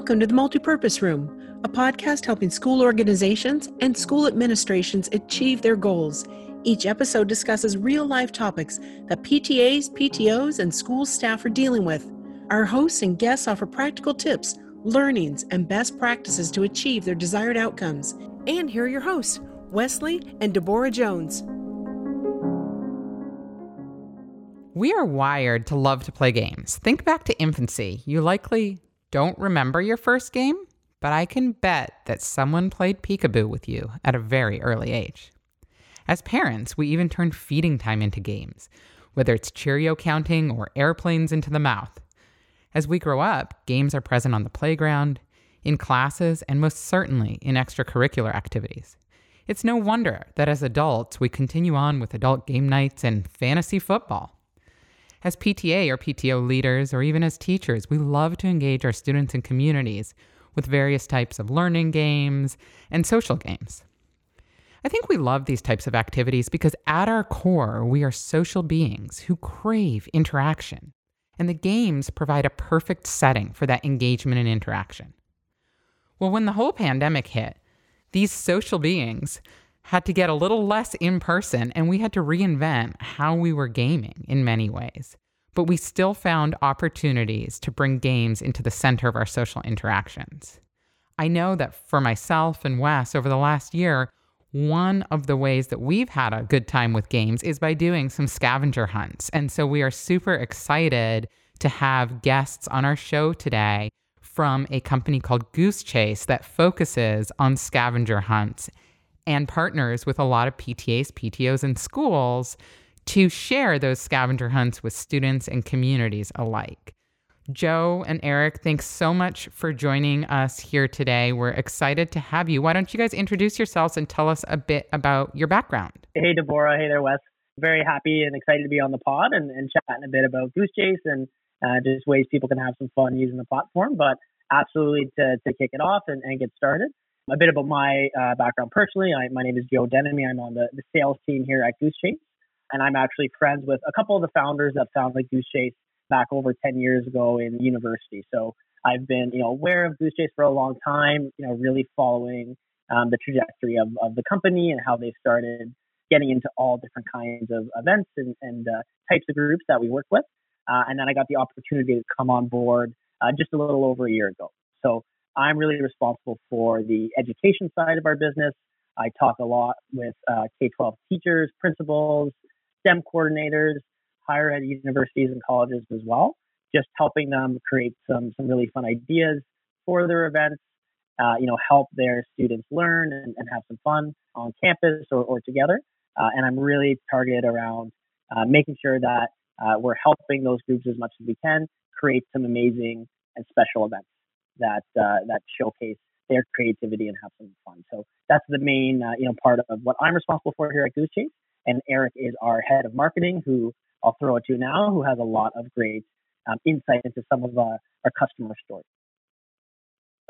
Welcome to the Multipurpose Room, a podcast helping school organizations and school administrations achieve their goals. Each episode discusses real-life topics that PTAs, PTOs, and school staff are dealing with. Our hosts and guests offer practical tips, learnings, and best practices to achieve their desired outcomes. And here are your hosts, Wesley and Deborah Jones. We are wired to love to play games. Think back to infancy. You likely don't remember your first game, but I can bet that someone played peekaboo with you at a very early age. As parents, we even turn feeding time into games, whether it's Cheerio counting or airplanes into the mouth. As we grow up, games are present on the playground, in classes, and most certainly in extracurricular activities. It's no wonder that as adults, we continue on with adult game nights and fantasy football. As PTA or PTO leaders, or even as teachers, we love to engage our students and communities with various types of learning games and social games. I think we love these types of activities because at our core, we are social beings who crave interaction, and the games provide a perfect setting for that engagement and interaction. Well, when the whole pandemic hit, these social beings had to get a little less in person, and we had to reinvent how we were gaming in many ways. But we still found opportunities to bring games into the center of our social interactions. I know that for myself and Wes over the last year, one of the ways that we've had a good time with games is by doing some scavenger hunts. And so we are super excited to have guests on our show today from a company called Goose Chase that focuses on scavenger hunts and partners with a lot of PTAs, PTOs, and schools to share those scavenger hunts with students and communities alike. Joe and Eric, thanks so much for joining us here today. We're excited to have you. Why don't you guys introduce yourselves and tell us a bit about your background? Hey, Deborah. Hey there, Wes. Very happy and excited to be on the pod and chatting a bit about Goose Chase and just ways people can have some fun using the platform, but absolutely to kick it off and get started. A bit about my background personally. My name is Joe Denomme. I'm on the sales team here at Goose Chase, and I'm actually friends with a couple of the founders that founded Goose Chase back over 10 years ago in university. So I've been, aware of Goose Chase for a long time. Really following the trajectory of the company and how they started getting into all different kinds of events and types of groups that we work with. And then I got the opportunity to come on board just a little over a year ago. So I'm really responsible for the education side of our business. I talk a lot with K-12 teachers, principals, STEM coordinators, higher ed universities and colleges as well, just helping them create some really fun ideas for their events, help their students learn and have some fun on campus or together. And I'm really targeted around making sure that we're helping those groups as much as we can create some amazing and special events that showcase their creativity and have some fun. So that's the main part of what I'm responsible for here at Goose Chase. And Eric is our head of marketing, who I'll throw it to now, who has a lot of great insight into some of our customer stories.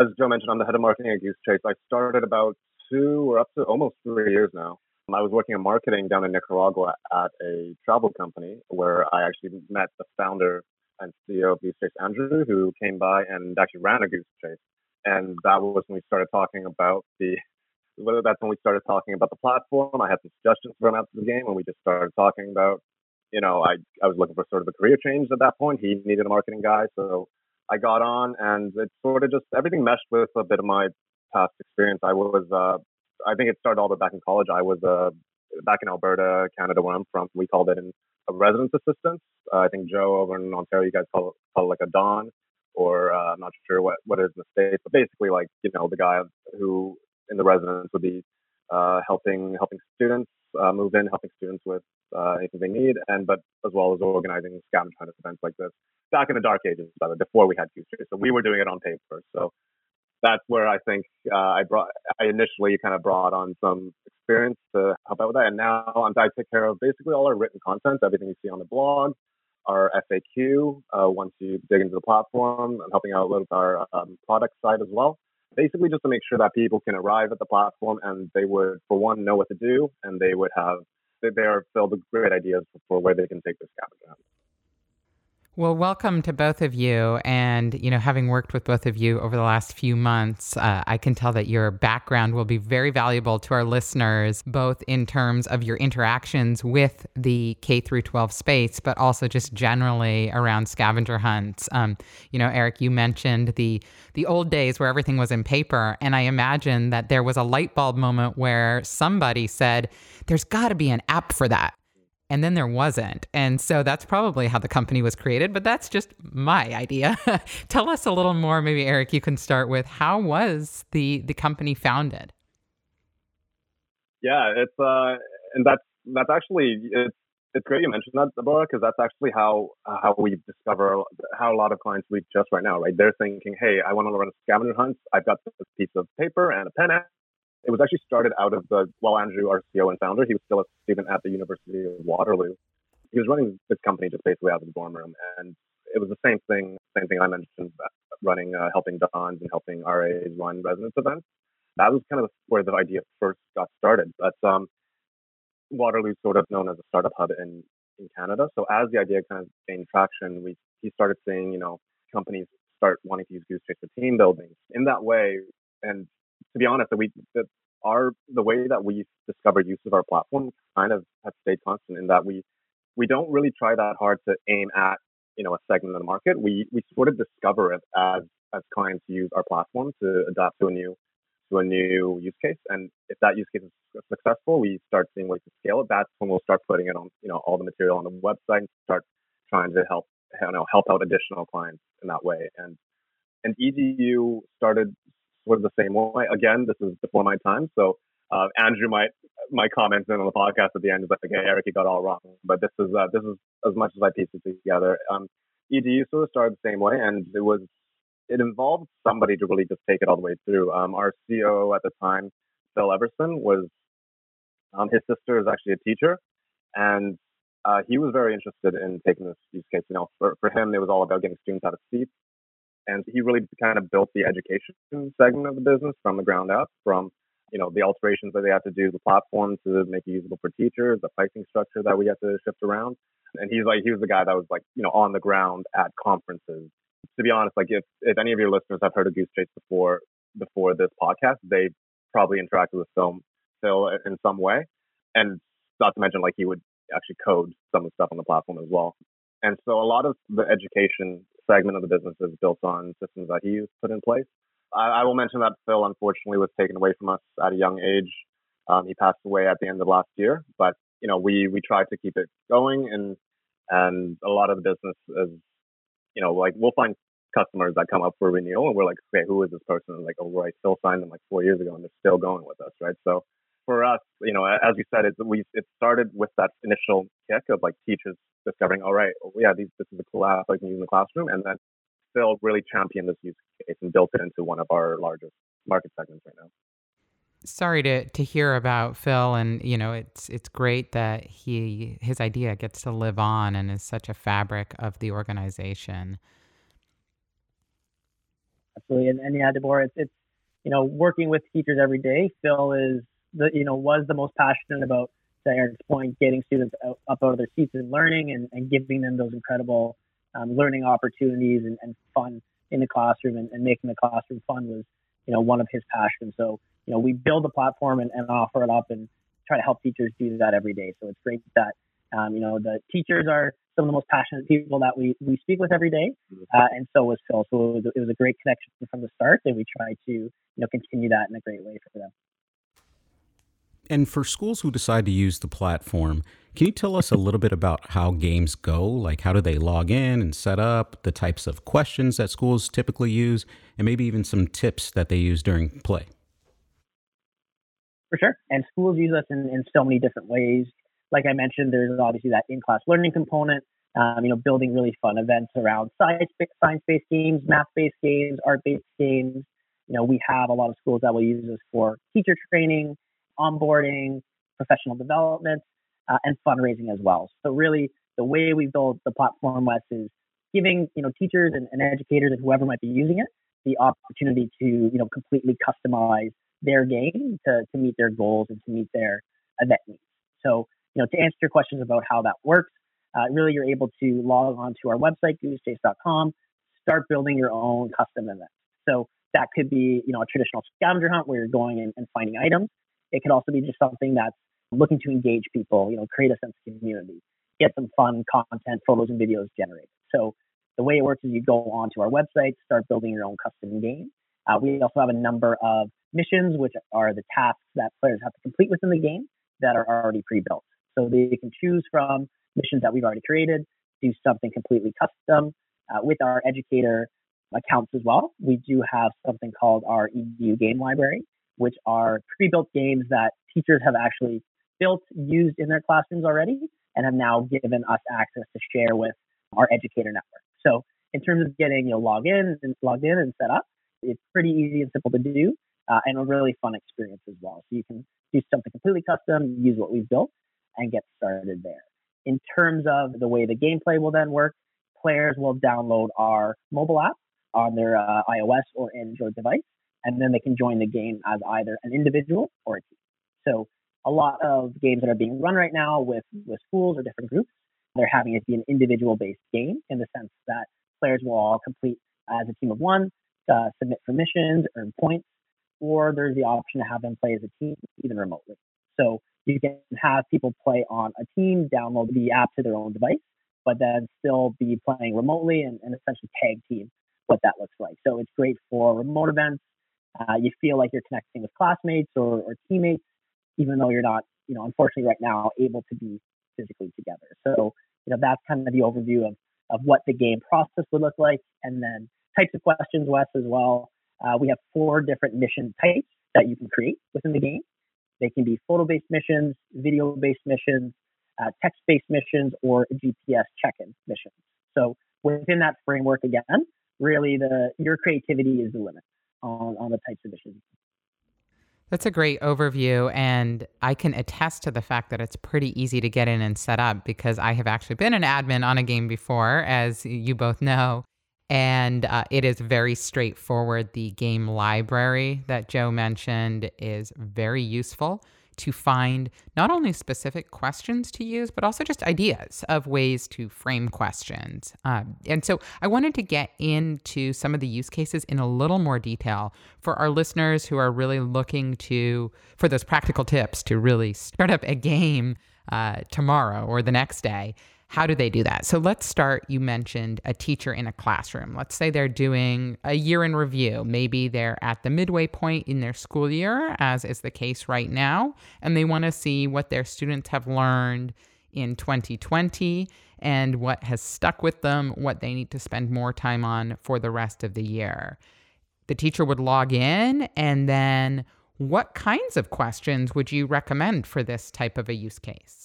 As Joe mentioned, I'm the head of marketing at Goose Chase. I started about 2 or up to almost 3 years now. I was working in marketing down in Nicaragua at a travel company where I actually met the founder and CEO of Goose Chase, Andrew, who came by and actually ran a Goose Chase. And that was when we started talking about the platform. I had some suggestions thrown out to the game, and we just started talking about, I was looking for sort of a career change at that point. He needed a marketing guy, so I got on, and it sort of just, everything meshed with a bit of my past experience. I was, I think it started all the way back in college. I was back in Alberta, Canada, where I'm from. We called it a residence assistance. I think Joe over in Ontario, you guys call it like a don, or I'm not sure what it is in the States, but basically like, the guy who in the residence would be helping students move in, helping students with anything they need, but as well as organizing scavenger hunt events like this. Back in the dark ages, by the way, before we had Q3, so we were doing it on paper. So that's where I think I initially kind of brought on some experience to help out with that. And now I take care of basically all our written content, everything you see on the blog, our FAQ, once you dig into the platform. I'm helping out with our product side as well. Basically just to make sure that people can arrive at the platform and they would, for one, know what to do, and they are filled with great ideas for where they can take their scavenger hunt. Well, welcome to both of you. And, you know, having worked with both of you over the last few months, I can tell that your background will be very valuable to our listeners, both in terms of your interactions with the K through 12 space, but also just generally around scavenger hunts. You know, Eric, you mentioned the old days where everything was in paper. And I imagine that there was a light bulb moment where somebody said, there's got to be an app for that. And then there wasn't. And so that's probably how the company was created, but that's just my idea. Tell us a little more, maybe Eric, you can start with how was the company founded? Yeah, it's, and that's actually, it's great you mentioned that, Deborah, because that's actually how we discover how a lot of clients reach us right now, right? They're thinking, hey, I want to run a scavenger hunt. I've got this piece of paper and a pen. It was actually started out of Andrew, our CEO and founder, he was still a student at the University of Waterloo. He was running this company just basically out of the dorm room. And it was the same thing I mentioned, running, helping dons and helping RAs run residence events. That was kind of where the idea first got started. But Waterloo's sort of known as a startup hub in Canada. So as the idea kind of gained traction, he started seeing, you know, companies start wanting to use Goose Chase for team building. In that way, and to be honest, the way that we discover use of our platform kind of has stayed constant in that we don't really try that hard to aim at, you know, a segment of the market. We sort of discover it as clients use our platform to adapt to a new use case. And if that use case is successful, we start seeing ways to scale it. That's when we'll start putting it on, you know, all the material on the website and start trying to help out additional clients in that way. And EDU started sort of the same way. Again, this is before my time. So Andrew might comment in on the podcast at the end is like, okay, Eric, you got it all wrong. But this is as much as I pieced it together. EDU sort of started the same way, and it involved somebody to really just take it all the way through. Our CEO at the time, Phil Everson, was his sister is actually a teacher, and he was very interested in taking this use case. You know, for him, it was all about getting students out of seats. And he really kind of built the education segment of the business from the ground up, from, you know, the alterations that they had to do to the platform to make it usable for teachers, the pricing structure that we had to shift around. And he was the guy that was like, you know, on the ground at conferences. To be honest, like if any of your listeners have heard of Goose Chase before this podcast, they probably interacted with Phil in some way. And not to mention, like, he would actually code some of the stuff on the platform as well. And so a lot of the education segment of the business is built on systems that he put in place. I will mention that Phil, unfortunately, was taken away from us at a young age. He passed away at the end of last year. But, you know, we tried to keep it going. And a lot of the business is, you know, like, we'll find customers that come up for renewal. And we're like, okay, who is this person? And like, oh, right, Phil signed them like 4 years ago, and they're still going with us, right? So for us, you know, as you said, it started with that initial kick of like teachers discovering, all right, yeah, this is a cool app I can use in the classroom. And then Phil really championed this use case and built it into one of our largest market segments right now. Sorry to hear about Phil. And, you know, it's great that his idea gets to live on and is such a fabric of the organization. Absolutely. And yeah, Deborah, it's, you know, working with teachers every day, Phil was the most passionate about, to Eric's point, getting students up out of their seats and learning and giving them those incredible learning opportunities and fun in the classroom and making the classroom fun was, you know, one of his passions. So, you know, we build the platform and offer it up and try to help teachers do that every day. So it's great that, you know, the teachers are some of the most passionate people that we speak with every day. And so was Phil. So it was a great connection from the start, and we try to, you know, continue that in a great way for them. And for schools who decide to use the platform, can you tell us a little bit about how games go? Like, how do they log in and set up, the types of questions that schools typically use, and maybe even some tips that they use during play? For sure. And schools use us in so many different ways. Like I mentioned, there's obviously that in-class learning component, you know, building really fun events around science-based games, math-based games, art-based games. You know, we have a lot of schools that will use us for teacher training, onboarding, professional development, and fundraising as well. So really, the way we build the platform, Wes, is giving, you know, teachers and educators and whoever might be using it the opportunity to, you know, completely customize their game to meet their goals and to meet their event needs. So, you know, to answer your questions about how that works, really you're able to log onto our website, goosechase.com, start building your own custom events. So that could be, you know, a traditional scavenger hunt where you're going and finding items. It could also be just something that's looking to engage people, you know, create a sense of community, get some fun content, photos and videos generated. So the way it works is you go onto our website, start building your own custom game. We also have a number of missions, which are the tasks that players have to complete within the game that are already pre-built. So they can choose from missions that we've already created, do something completely custom. With our educator accounts as well, we do have something called our EDU game library, which are pre-built games that teachers have actually built, used in their classrooms already, and have now given us access to share with our educator network. So in terms of getting, you know, logged in and set up, it's pretty easy and simple to do, and a really fun experience as well. So you can do something completely custom, use what we've built, and get started there. In terms of the way the gameplay will then work, players will download our mobile app on their iOS or Android device, and then they can join the game as either an individual or a team. So a lot of games that are being run right now with schools or different groups, they're having it be an individual-based game in the sense that players will all complete as a team of one, submit for missions, earn points, or there's the option to have them play as a team, even remotely. So you can have people play on a team, download the app to their own device, but then still be playing remotely and essentially tag team what that looks like. So it's great for remote events. You feel like you're connecting with classmates or teammates, even though you're not, you know, unfortunately right now able to be physically together. So, you know, that's kind of the overview of what the game process would look like. And then types of questions, Wes, as well. We have 4 different mission types that you can create within the game. They can be photo-based missions, video-based missions, text-based missions, or GPS check-in missions. So within that framework, again, really your creativity is the limit on the types of missions. That's a great overview, and I can attest to the fact that it's pretty easy to get in and set up because I have actually been an admin on a game before, as you both know, and it is very straightforward. The game library that Joe mentioned is very useful to find not only specific questions to use, but also just ideas of ways to frame questions. And so I wanted to get into some of the use cases in a little more detail for our listeners who are really looking for those practical tips to really start up a game tomorrow or the next day. How do they do that? So let's start, you mentioned a teacher in a classroom. Let's say they're doing a year in review. Maybe they're at the midway point in their school year, as is the case right now, and they want to see what their students have learned in 2020 and what has stuck with them, what they need to spend more time on for the rest of the year. The teacher would log in, and then what kinds of questions would you recommend for this type of a use case?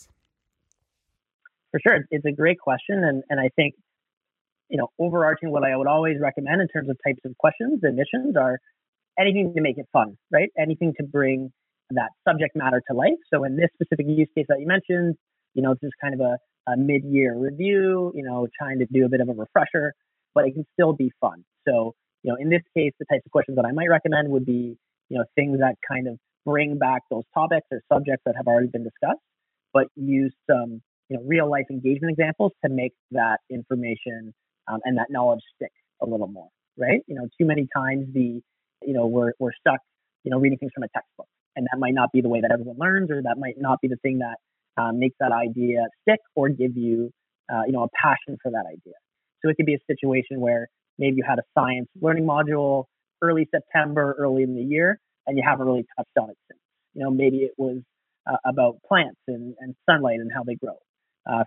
For sure. It's a great question. And I think, you know, overarching what I would always recommend in terms of types of questions and missions are anything to make it fun, right? Anything to bring that subject matter to life. So in this specific use case that you mentioned, you know, it's just kind of a mid-year review, you know, trying to do a bit of a refresher, but it can still be fun. So, you know, in this case, the types of questions that I might recommend would be, you know, things that kind of bring back those topics or subjects that have already been discussed, but use some, you know, real life engagement examples to make that information and that knowledge stick a little more, right? You know, too many times we're stuck, you know, reading things from a textbook, and that might not be the way that everyone learns, or that might not be the thing that makes that idea stick or give you, you know, a passion for that idea. So it could be a situation where maybe you had a science learning module early September, early in the year, and you haven't really touched on it since. You know, maybe it was about plants and sunlight and how they grow.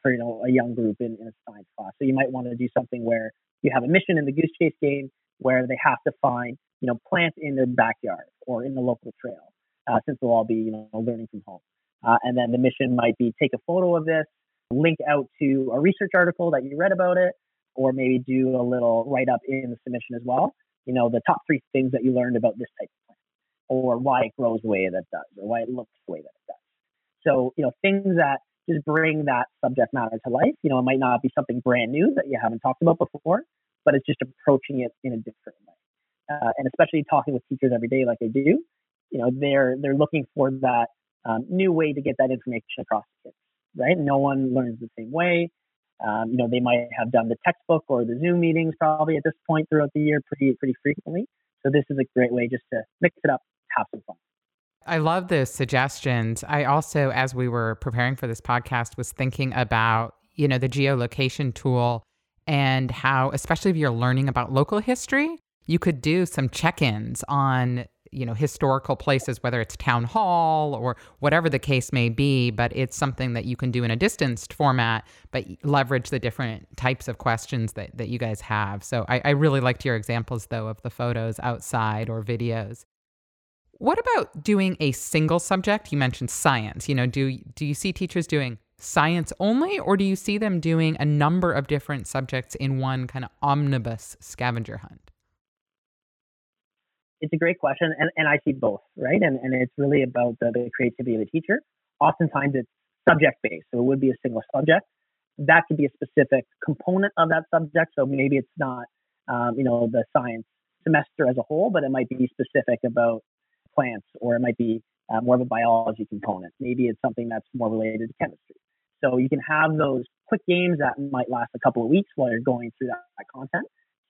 For, you know, a young group in a science class. So you might want to do something where you have a mission in the Goose Chase game where they have to find, you know, plants in their backyard or in the local trail, since they'll all be, you know, learning from home. And then the mission might be take a photo of this, link out to a research article that you read about it, or maybe do a little write-up in the submission as well. You know, the top 3 things that you learned about this type of plant, or why it grows the way that it does, or why it looks the way that it does. So, you know, things that just bring that subject matter to life. You know, it might not be something brand new that you haven't talked about before, but it's just approaching it in a different way. And especially talking with teachers every day like they do, you know, they're looking for that new way to get that information across to kids, right? No one learns the same way. They might have done the textbook or the Zoom meetings probably at this point throughout the year pretty frequently. So this is a great way just to mix it up, have some fun. I love those suggestions. I also, as we were preparing for this podcast, was thinking about, the geolocation tool and how, especially if you're learning about local history, you could do some check-ins on, historical places, whether it's town hall or whatever the case may be, but it's something that you can do in a distanced format, but leverage the different types of questions that you guys have. So I really liked your examples, though, of the photos outside or videos. What about doing a single subject? You mentioned science. Do you see teachers doing science only, or do you see them doing a number of different subjects in one kind of omnibus scavenger hunt? It's a great question, and I see both, right? And it's really about the creativity of the teacher. Oftentimes it's subject-based, so it would be a single subject. That could be a specific component of that subject, so maybe it's not, the science semester as a whole, but it might be specific about plants, or it might be more of a biology component. Maybe it's something that's more related to chemistry. So you can have those quick games that might last a couple of weeks while you're going through that content,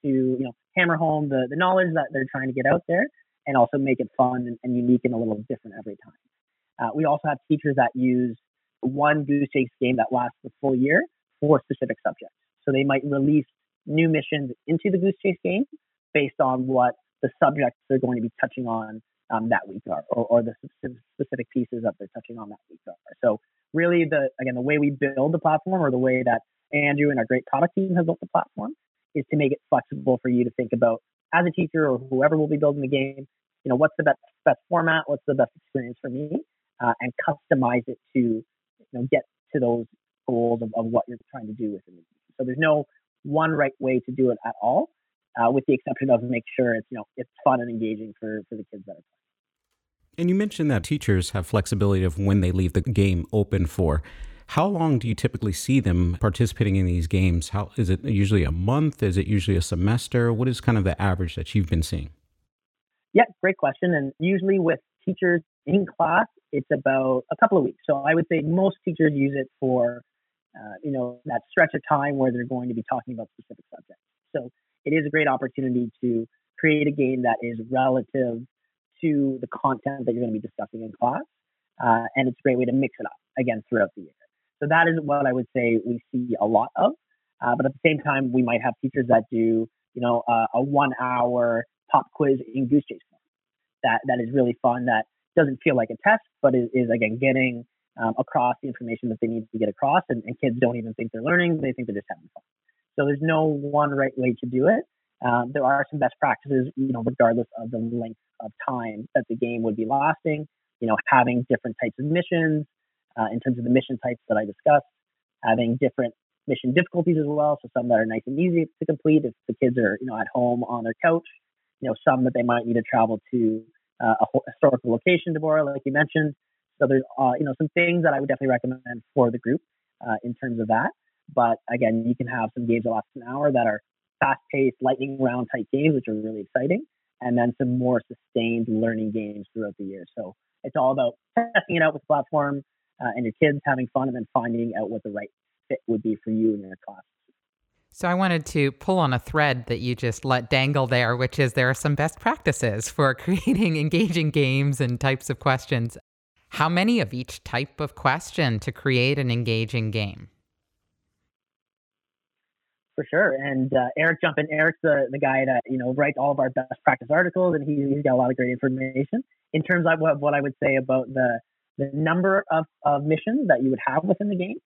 to hammer home the knowledge that they're trying to get out there, and also make it fun and unique and a little different every time. We also have teachers that use one Goose Chase game that lasts the full year for specific subjects. So they might release new missions into the Goose Chase game based on what the subjects they're going to be touching on that week are, or the specific pieces that they're touching on that week are. So really, the way we build the platform, or the way that Andrew and our great product team has built the platform, is to make it flexible for you to think about, as a teacher or whoever will be building the game, what's the best format, what's the best experience for me, and customize it to get to those goals of what you're trying to do within the game. So there's no one right way to do it at all, with the exception of make sure it's it's fun and engaging for the kids that are playing. And you mentioned that teachers have flexibility of when they leave the game open for. How long do you typically see them participating in these games? How is it usually a month? Is it usually a semester? What is kind of the average that you've been seeing? Yeah, great question. And usually with teachers in class, it's about a couple of weeks. So I would say most teachers use it for, that stretch of time where they're going to be talking about specific subjects. So it is a great opportunity to create a game that is relative to the content that you're going to be discussing in class. And it's a great way to mix it up, again, throughout the year. So that is what I would say we see a lot of. But at the same time, we might have teachers that do, a 1-hour pop quiz in Goose Chase form. That is really fun. That doesn't feel like a test, but is again, getting across the information that they need to get across. And kids don't even think they're learning. They think they're just having fun. So there's no one right way to do it. There are some best practices, regardless of the length of time that the game would be lasting, having different types of missions, in terms of the mission types that I discussed, having different mission difficulties as well. So some that are nice and easy to complete if the kids are, at home on their couch, some that they might need to travel to a historical location to borrow, like you mentioned. So there's, some things that I would definitely recommend for the group in terms of that. But again, you can have some games that last an hour that are fast-paced, lightning round type games, which are really exciting, and then some more sustained learning games throughout the year. So it's all about testing it out with the platform, and your kids having fun, and then finding out what the right fit would be for you and your class. So I wanted to pull on a thread that you just let dangle there, which is there are some best practices for creating engaging games and types of questions. How many of each type of question to create an engaging game? For sure. And Eric Jump, and Eric's the guy that, writes all of our best practice articles, and he's got a lot of great information. In terms of what I would say about the number of missions that you would have within the game,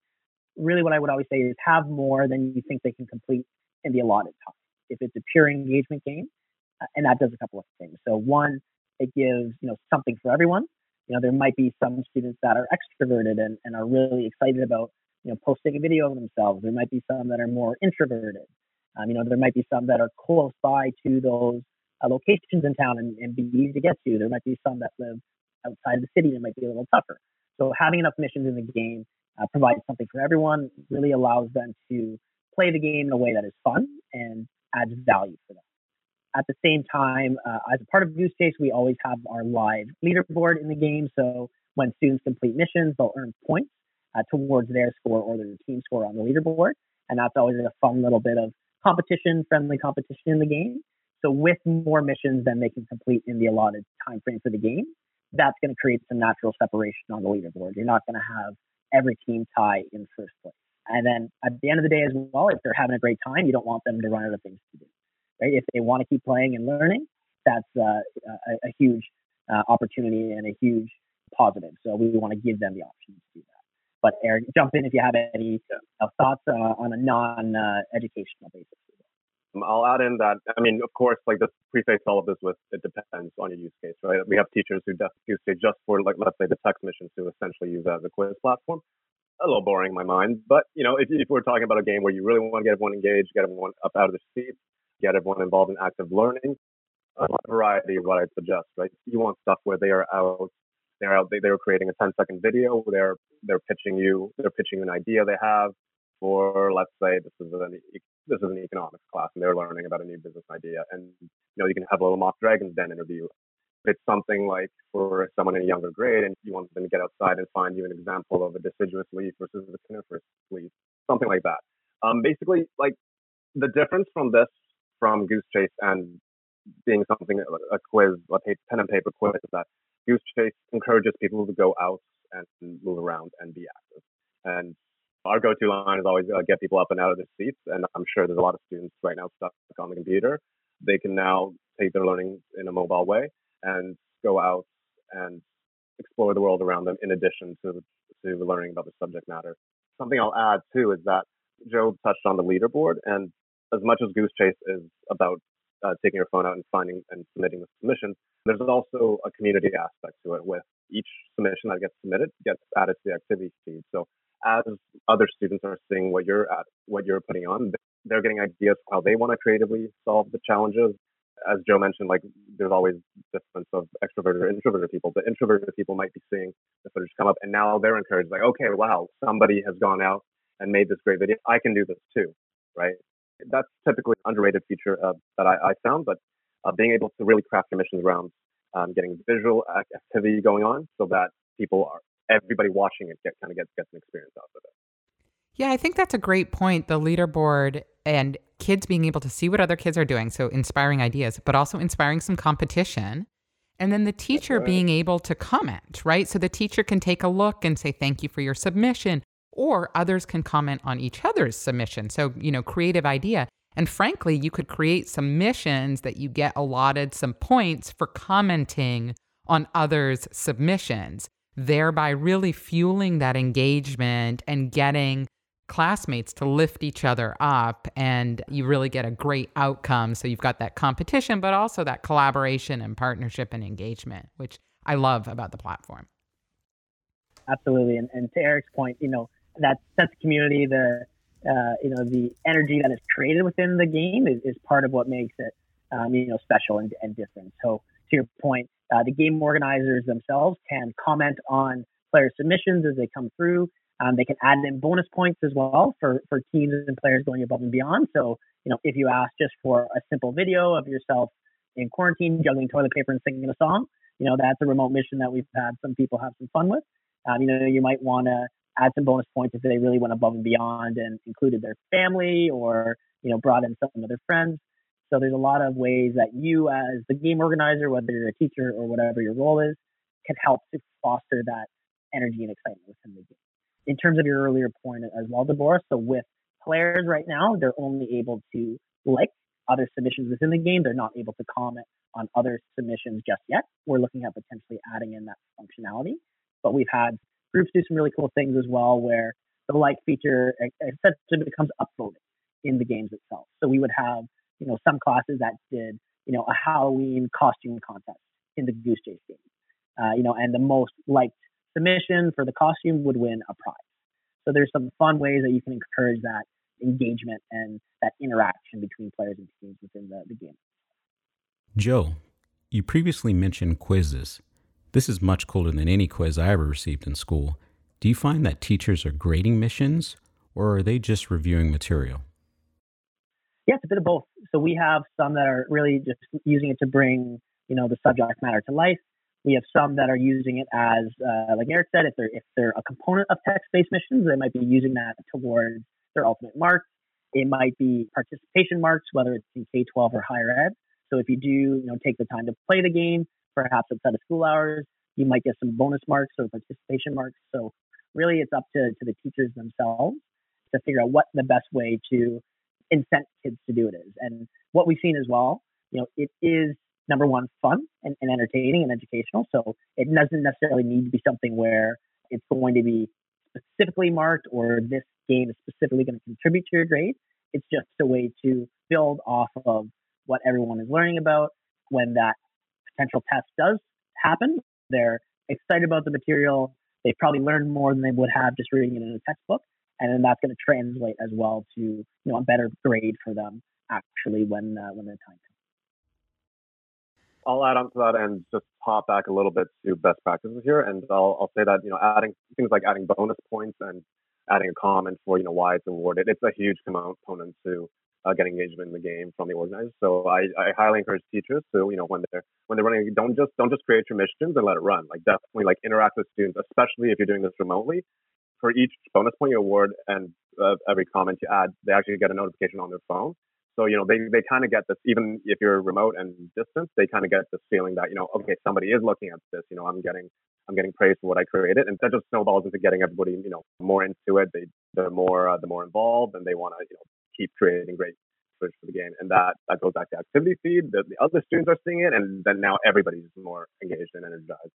really what I would always say is have more than you think they can complete in the allotted time. If it's a pure engagement game, and that does a couple of things. So one, it gives, something for everyone. There might be some students that are extroverted and are really excited about posting a video of themselves. There might be some that are more introverted. There might be some that are close by to those locations in town and be easy to get to. There might be some that live outside of the city and it might be a little tougher. So having enough missions in the game provides something for everyone, really allows them to play the game in a way that is fun and adds value for them. At the same time, as a part of Goose Chase, we always have our live leaderboard in the game. So when students complete missions, they'll earn points towards their score or their team score on the leaderboard. And that's always a fun little bit of competition, friendly competition in the game. So with more missions than they can complete in the allotted time frame for the game, that's going to create some natural separation on the leaderboard. You're not going to have every team tie in first place. And then at the end of the day as well, if they're having a great time, you don't want them to run out of things to do, right? If they want to keep playing and learning, that's a huge opportunity and a huge positive. So we want to give them the option to do that. But Eric, jump in if you have any thoughts on a non-educational basis. I'll add in that, I mean, of course, like, just preface all of this with, it depends on your use case, right? We have teachers who use it just for, like, let's say, the text missions, who essentially use that as a quiz platform. A little boring in my mind, but, you know, if we're talking about a game where you really want to get everyone engaged, get everyone up out of their seats, get everyone involved in active learning, a variety of what I'd suggest, right? You want stuff where they are out. They're creating a 10-second video. They're pitching you. They're pitching you an idea they have, or let's say this is an economics class, and they're learning about a new business idea. And you know, you can have a little mock Dragon's Den interview. If it's something like for someone in a younger grade, and you want them to get outside and find you an example of a deciduous leaf versus a coniferous leaf, something like that. Basically, like the difference from Goose Chase and being something a quiz, a pen and paper quiz, is that Goose Chase encourages people to go out and move around and be active. And our go-to line is always get people up and out of their seats. And I'm sure there's a lot of students right now stuck on the computer. They can now take their learning in a mobile way and go out and explore the world around them, in addition to learning about the subject matter. Something I'll add too is that Joe touched on the leaderboard. And as much as Goose Chase is about taking your phone out and finding and submitting the submission, there's also a community aspect to it. With each submission that gets submitted, gets added to the activity feed. So as other students are seeing what you're putting on, they're getting ideas for how they want to creatively solve the challenges. As Joe mentioned, like, there's always difference of extroverted or introverted people. The introverted people might be seeing the footage come up, and now they're encouraged, like, okay, wow, somebody has gone out and made this great video. I can do this too, right? That's typically an underrated feature that I found, but being able to really craft your missions around getting visual activity going on, so that everybody watching it gets an experience out of it. Yeah, I think that's a great point, the leaderboard and kids being able to see what other kids are doing, so inspiring ideas, but also inspiring some competition. And then the teacher being able to comment, right? So the teacher can take a look and say, thank you for your submission. Or others can comment on each other's submission. So, you know, creative idea. And frankly, you could create some missions that you get allotted some points for commenting on others' submissions, thereby really fueling that engagement and getting classmates to lift each other up. And you really get a great outcome. So you've got that competition, but also that collaboration and partnership and engagement, which I love about the platform. Absolutely. And to Eric's point, you know, that's community, the energy that is created within the game is part of what makes it, special and different. So to your point, the game organizers themselves can comment on player submissions as they come through. They can add in bonus points as well for teams and players going above and beyond. So, you know, if you ask just for a simple video of yourself in quarantine, juggling toilet paper and singing a song, you know, that's a remote mission that we've had some people have some fun with. You might want to add some bonus points if they really went above and beyond and included their family or, you know, brought in some of their friends. So there's a lot of ways that you as the game organizer, whether you're a teacher or whatever your role is, can help to foster that energy and excitement within the game. In terms of your earlier point as well, Deborah, so with players right now, they're only able to like other submissions within the game. They're not able to comment on other submissions just yet. We're looking at potentially adding in that functionality. But we've had groups do some really cool things as well, where the like feature essentially becomes upvoted in the games itself. So we would have, you know, some classes that did, you know, a Halloween costume contest in the Goose Chase game, and the most liked submission for the costume would win a prize. So there's some fun ways that you can encourage that engagement and that interaction between players and teams within the game. Joe, you previously mentioned quizzes. This is much cooler than any quiz I ever received in school. Do you find that teachers are grading missions, or are they just reviewing material? Yeah, it's a bit of both. So we have some that are really just using it to bring, you know, the subject matter to life. We have some that are using it as, like Eric said, if they're a component of text-based missions, they might be using that towards their ultimate mark. It might be participation marks, whether it's in K-12 or higher ed. So if you do, take the time to play the game, perhaps outside of school hours, you might get some bonus marks or participation marks. So really it's up to the teachers themselves to figure out what the best way to incent kids to do it is. And what we've seen as well, it is, number one, fun and entertaining and educational. So it doesn't necessarily need to be something where it's going to be specifically marked or this game is specifically going to contribute to your grade. It's just a way to build off of what everyone is learning about. When that potential test does happen, they're excited about the material. They probably learned more than they would have just reading it in a textbook. And then that's going to translate as well to a better grade for them actually when the time comes. I'll add on to that and just hop back a little bit to best practices here. And I'll say that, adding things like adding bonus points and adding a comment for, why it's awarded. It's a huge component to getting engagement in the game from the organizers. So I highly encourage teachers to, when they're running, don't just create your missions and let it run. Like definitely like interact with students, especially if you're doing this remotely. For each bonus point you award and every comment you add, they actually get a notification on their phone. So, they kind of get this, even if you're remote and distant, they kind of get this feeling that, okay, somebody is looking at this, I'm getting praised for what I created. And that just snowballs into getting everybody, more into it. They're more involved and they want to, keep creating great search for the game. And that goes back to activity feed. The other students are seeing it. And then now everybody's more engaged and energized.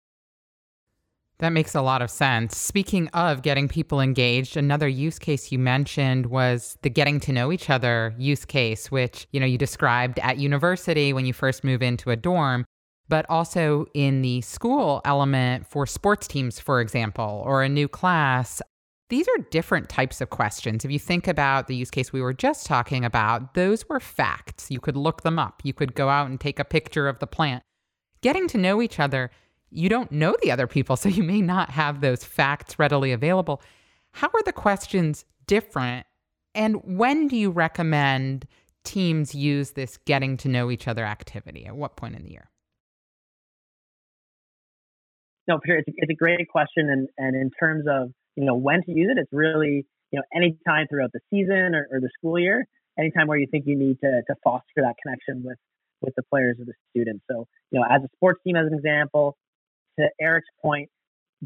That makes a lot of sense. Speaking of getting people engaged, another use case you mentioned was the getting to know each other use case, which, you described at university when you first move into a dorm, but also in the school element for sports teams, for example, or a new class. These are different types of questions. If you think about the use case we were just talking about, those were facts. You could look them up. You could go out and take a picture of the plant. Getting to know each other, you don't know the other people, so you may not have those facts readily available. How are the questions different? And when do you recommend teams use this getting to know each other activity? At what point in the year? No, it's a great question. And in terms of, when to use it, it's really, any time throughout the season or the school year, anytime where you think you need to foster that connection with the players or the students. So, as a sports team, as an example, to Eric's point,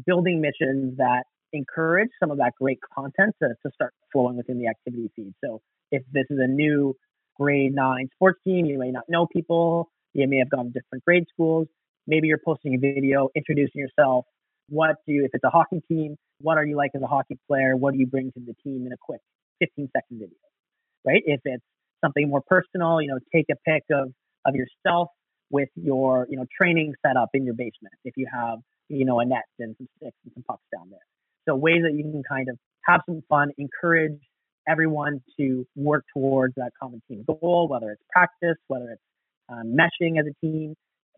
building missions that encourage some of that great content to start flowing within the activity feed. So if this is a new grade 9 sports team, you may not know people, you may have gone to different grade schools, maybe you're posting a video, introducing yourself. If it's a hockey team, what are you like as a hockey player? What do you bring to the team in a quick 15-second video, right? If it's something more personal, take a pic of yourself with your, training set up in your basement, if you have, a net and some sticks and some pucks down there. So ways that you can kind of have some fun, encourage everyone to work towards that common team goal, whether it's practice, whether it's meshing as a team,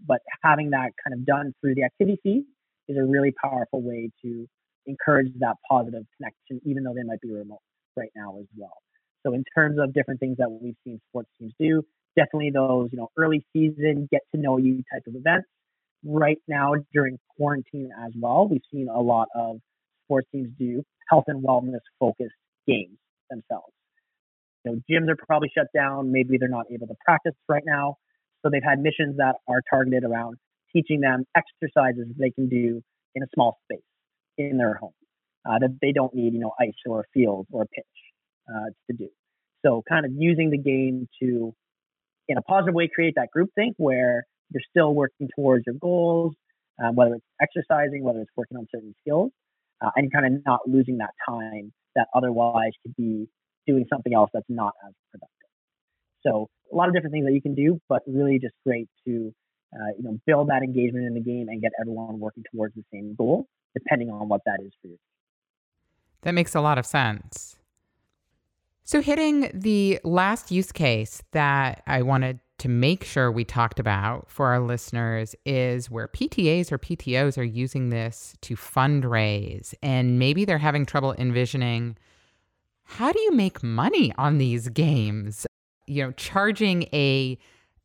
but having that kind of done through the activity feed is a really powerful way to encourage that positive connection, even though they might be remote right now as well. So in terms of different things that we've seen sports teams do, definitely those, early season, get to know you type of events. Right now during quarantine as well, we've seen a lot of sports teams do health and wellness focused games themselves. Gyms are probably shut down. Maybe they're not able to practice right now. So they've had missions that are targeted around teaching them exercises they can do in a small space in their home that they don't need, ice or a field or a pitch to do. So kind of using the game to, in a positive way, create that groupthink where you're still working towards your goals, whether it's exercising, whether it's working on certain skills, and kind of not losing that time that otherwise could be doing something else that's not as productive. So a lot of different things that you can do, but really just great to build that engagement in the game and get everyone working towards the same goal, depending on what that is for you. That makes a lot of sense. So hitting the last use case that I wanted to make sure we talked about for our listeners is where PTAs or PTOs are using this to fundraise, and maybe they're having trouble envisioning, how do you make money on these games? Charging a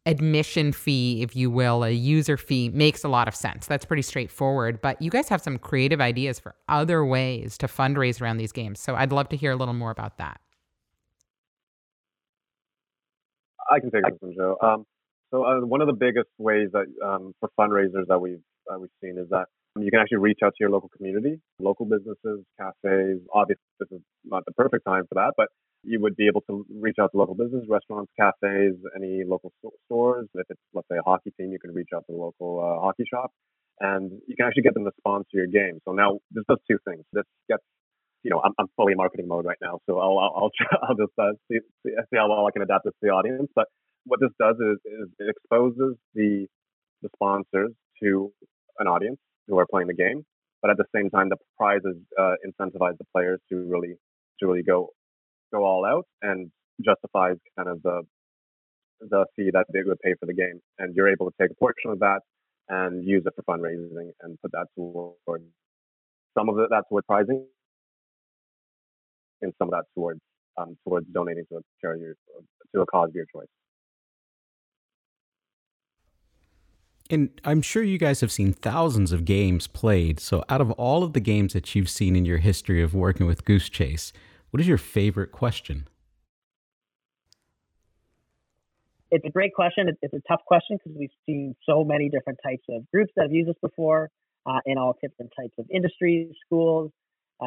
admission fee, if you will, a user fee makes a lot of sense. That's pretty straightforward, but you guys have some creative ideas for other ways to fundraise around these games. So I'd love to hear a little more about that. I can take this one, Joe. So one of the biggest ways that for fundraisers that we've seen is that you can actually reach out to your local community, local businesses, cafes. Obviously, this is not the perfect time for that, but you would be able to reach out to local businesses, restaurants, cafes, any local stores. If it's, let's say, a hockey team, you can reach out to the local hockey shop, and you can actually get them to sponsor your game. So now this does two things. This gets, you know, I'm fully in marketing mode right now, so I'll just see how well I can adapt this to the audience. But what this does is it exposes the sponsors to an audience who are playing the game, but at the same time, the prizes incentivize the players to really go all out, and justifies kind of the fee that they would pay for the game. And you're able to take a portion of that and use it for fundraising and put that toward some of it. That's toward prizing, and some of that towards donating to a charity or to a cause of your choice. And I'm sure you guys have seen thousands of games played. So out of all of the games that you've seen in your history of working with Goose Chase, what is your favorite question? It's a great question. It's a tough question because we've seen so many different types of groups that have used this before in all different types of industries, schools,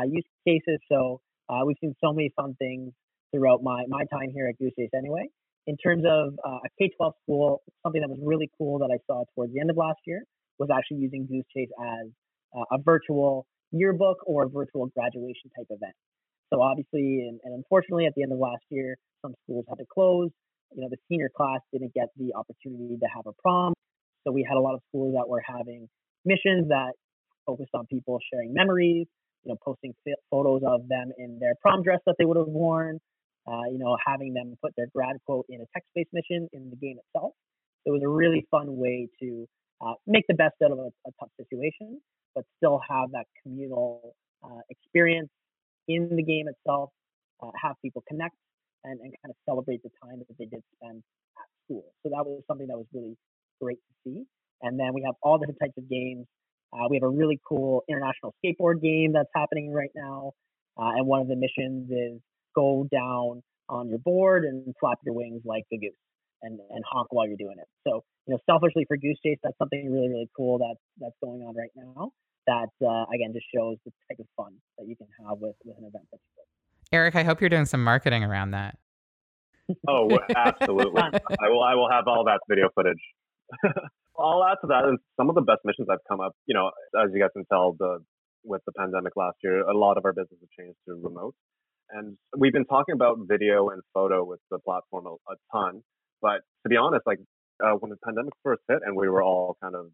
use cases. So we've seen so many fun things throughout my time here at Goose Chase anyway. In terms of a K-12 school, something that was really cool that I saw towards the end of last year was actually using Goose Chase as a virtual yearbook or a virtual graduation type event. So obviously, and unfortunately, at the end of last year, some schools had to close. You know, the senior class didn't get the opportunity to have a prom. So we had a lot of schools that were having missions that focused on people sharing memories, you know, posting photos of them in their prom dress that they would have worn. You know, having them put their grad quote in a text-based mission in the game itself. It was a really fun way to make the best out of a tough situation, but still have that communal experience in the game itself, have people connect and kind of celebrate the time that they did spend at school. So that was something that was really great to see. And then we have all different types of games. We have a really cool international skateboard game that's happening right now. And one of the missions is go down on your board and flap your wings like the goose and honk while you're doing it. So, you know, selfishly for Goose Chase, that's something really, really cool that's going on right now that, again, just shows the type of fun that you can have with an event like this. Eric, I hope you're doing some marketing around that. Oh, absolutely. I will have all that video footage. I'll add to that, and some of the best missions I've come up, you know, as you guys can tell, with the pandemic last year, a lot of our business has changed to remote. And we've been talking about video and photo with the platform a ton, but to be honest, like when the pandemic first hit and we were all kind of,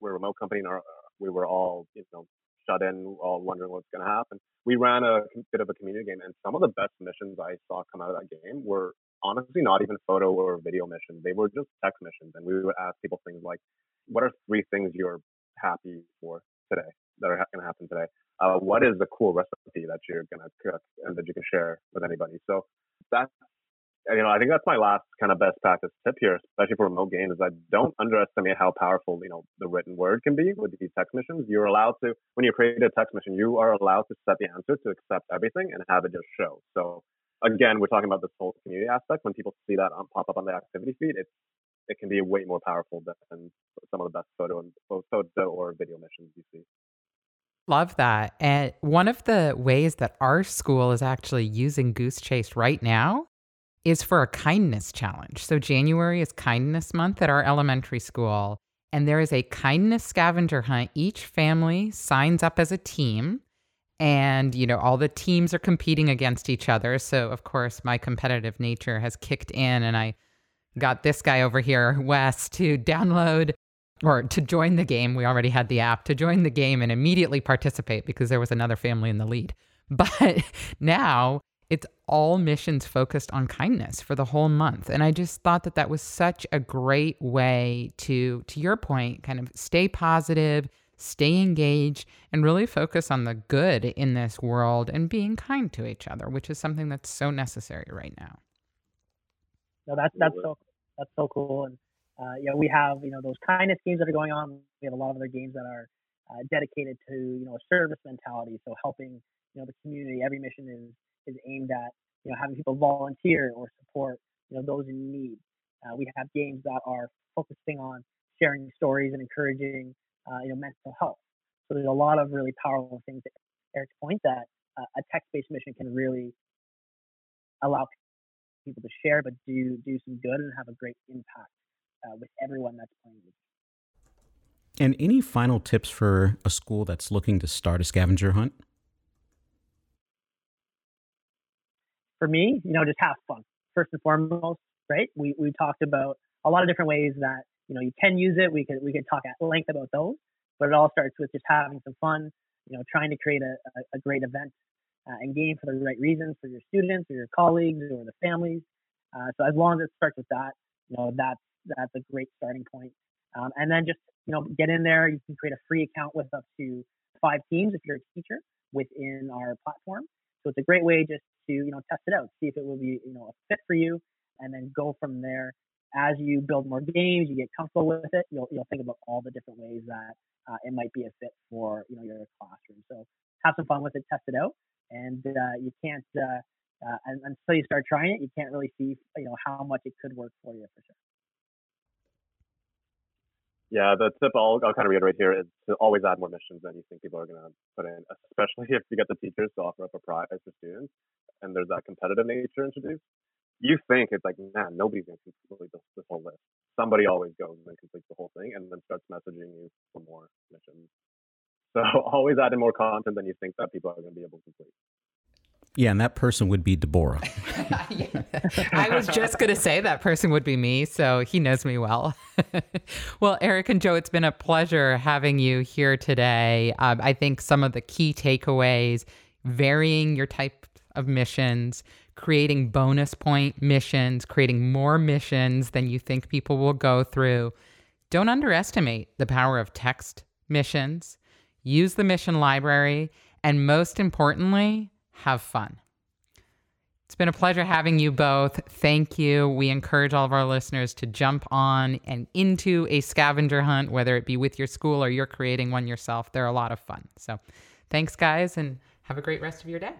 we're a remote company and we were all, you know, shut in, all wondering what's going to happen. We ran a bit of a community game, and some of the best missions I saw come out of that game were honestly not even photo or video missions. They were just text missions, and we would ask people things like, what are three things you're happy for today that are going to happen today? What is the cool recipe that you're going to cook and that you can share with anybody? So that's, you know, I think that's my last kind of best practice tip here, especially for remote games, is that don't underestimate how powerful, you know, the written word can be with these text missions. You're allowed to, when you create a text mission, you are allowed to set the answer to accept everything and have it just show. So again, we're talking about this whole community aspect. When people see that pop up on the activity feed, it can be way more powerful than some of the best photo or video missions you see. Love that. And one of the ways that our school is actually using Goose Chase right now is for a kindness challenge. So January is kindness month at our elementary school. And there is a kindness scavenger hunt. Each family signs up as a team. And, you know, all the teams are competing against each other. So, of course, my competitive nature has kicked in. And I got this guy over here, Wes, to download or to join the game. We already had the app to join the game and immediately participate because there was another family in the lead. But now it's all missions focused on kindness for the whole month. And I just thought that that was such a great way to your point, kind of stay positive, stay engaged, and really focus on the good in this world and being kind to each other, which is something that's so necessary right now. No, that's so cool. And you know, we have, you know, those kindness games that are going on. We have a lot of other games that are dedicated to, you know, a service mentality. So helping, you know, the community. Every mission is aimed at, you know, having people volunteer or support, you know, those in need. We have games that are focusing on sharing stories and encouraging, mental health. So there's a lot of really powerful things at Eric's point that a text-based mission can really allow people to share, but do some good and have a great impact with everyone that's playing the game. And any final tips for a school that's looking to start a scavenger hunt? For me, just have fun. First and foremost, right? We talked about a lot of different ways that, you can use it. We could talk at length about those, but it all starts with just having some fun, trying to create a great event and game for the right reasons for your students or your colleagues or the families. So as long as it starts with that, that's a great starting point. And then just, get in there. You can create a free account with up to 5 teams if you're a teacher within our platform. So it's a great way just to, test it out, see if it will be, a fit for you, and then go from there. As you build more games, you get comfortable with it, you'll think about all the different ways that it might be a fit for, your classroom. So have some fun with it, test it out. And you can't, until you start trying it, you can't really see, how much it could work for you for sure. Yeah, the tip I'll kind of reiterate here is to always add more missions than you think people are going to put in, especially if you get the teachers to offer up a prize for students and there's that competitive nature introduced. You think it's like, man, nobody's going to complete this whole list. Somebody always goes and completes the whole thing and then starts messaging you for more missions. So always add in more content than you think that people are going to be able to complete. Yeah, and that person would be Deborah. Yeah. I was just going to say that person would be me, so he knows me well. Well, Eric and Joe, it's been a pleasure having you here today. I think some of the key takeaways, varying your type of missions, creating bonus point missions, creating more missions than you think people will go through. Don't underestimate the power of text missions. Use the mission library, and most importantly, have fun. It's been a pleasure having you both. Thank you. We encourage all of our listeners to jump on and into a scavenger hunt, whether it be with your school or you're creating one yourself. They're a lot of fun. So thanks, guys, and have a great rest of your day.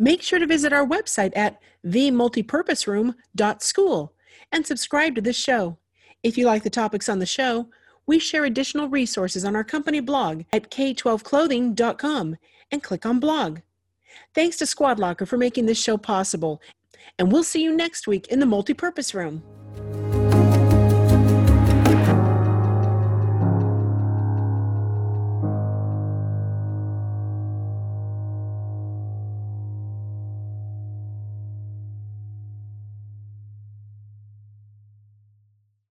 Make sure to visit our website at themultipurposeroom.school and subscribe to this show. If you like the topics on the show, we share additional resources on our company blog at k12clothing.com and click on blog. Thanks to Squad Locker for making this show possible, and we'll see you next week in the Multipurpose Room.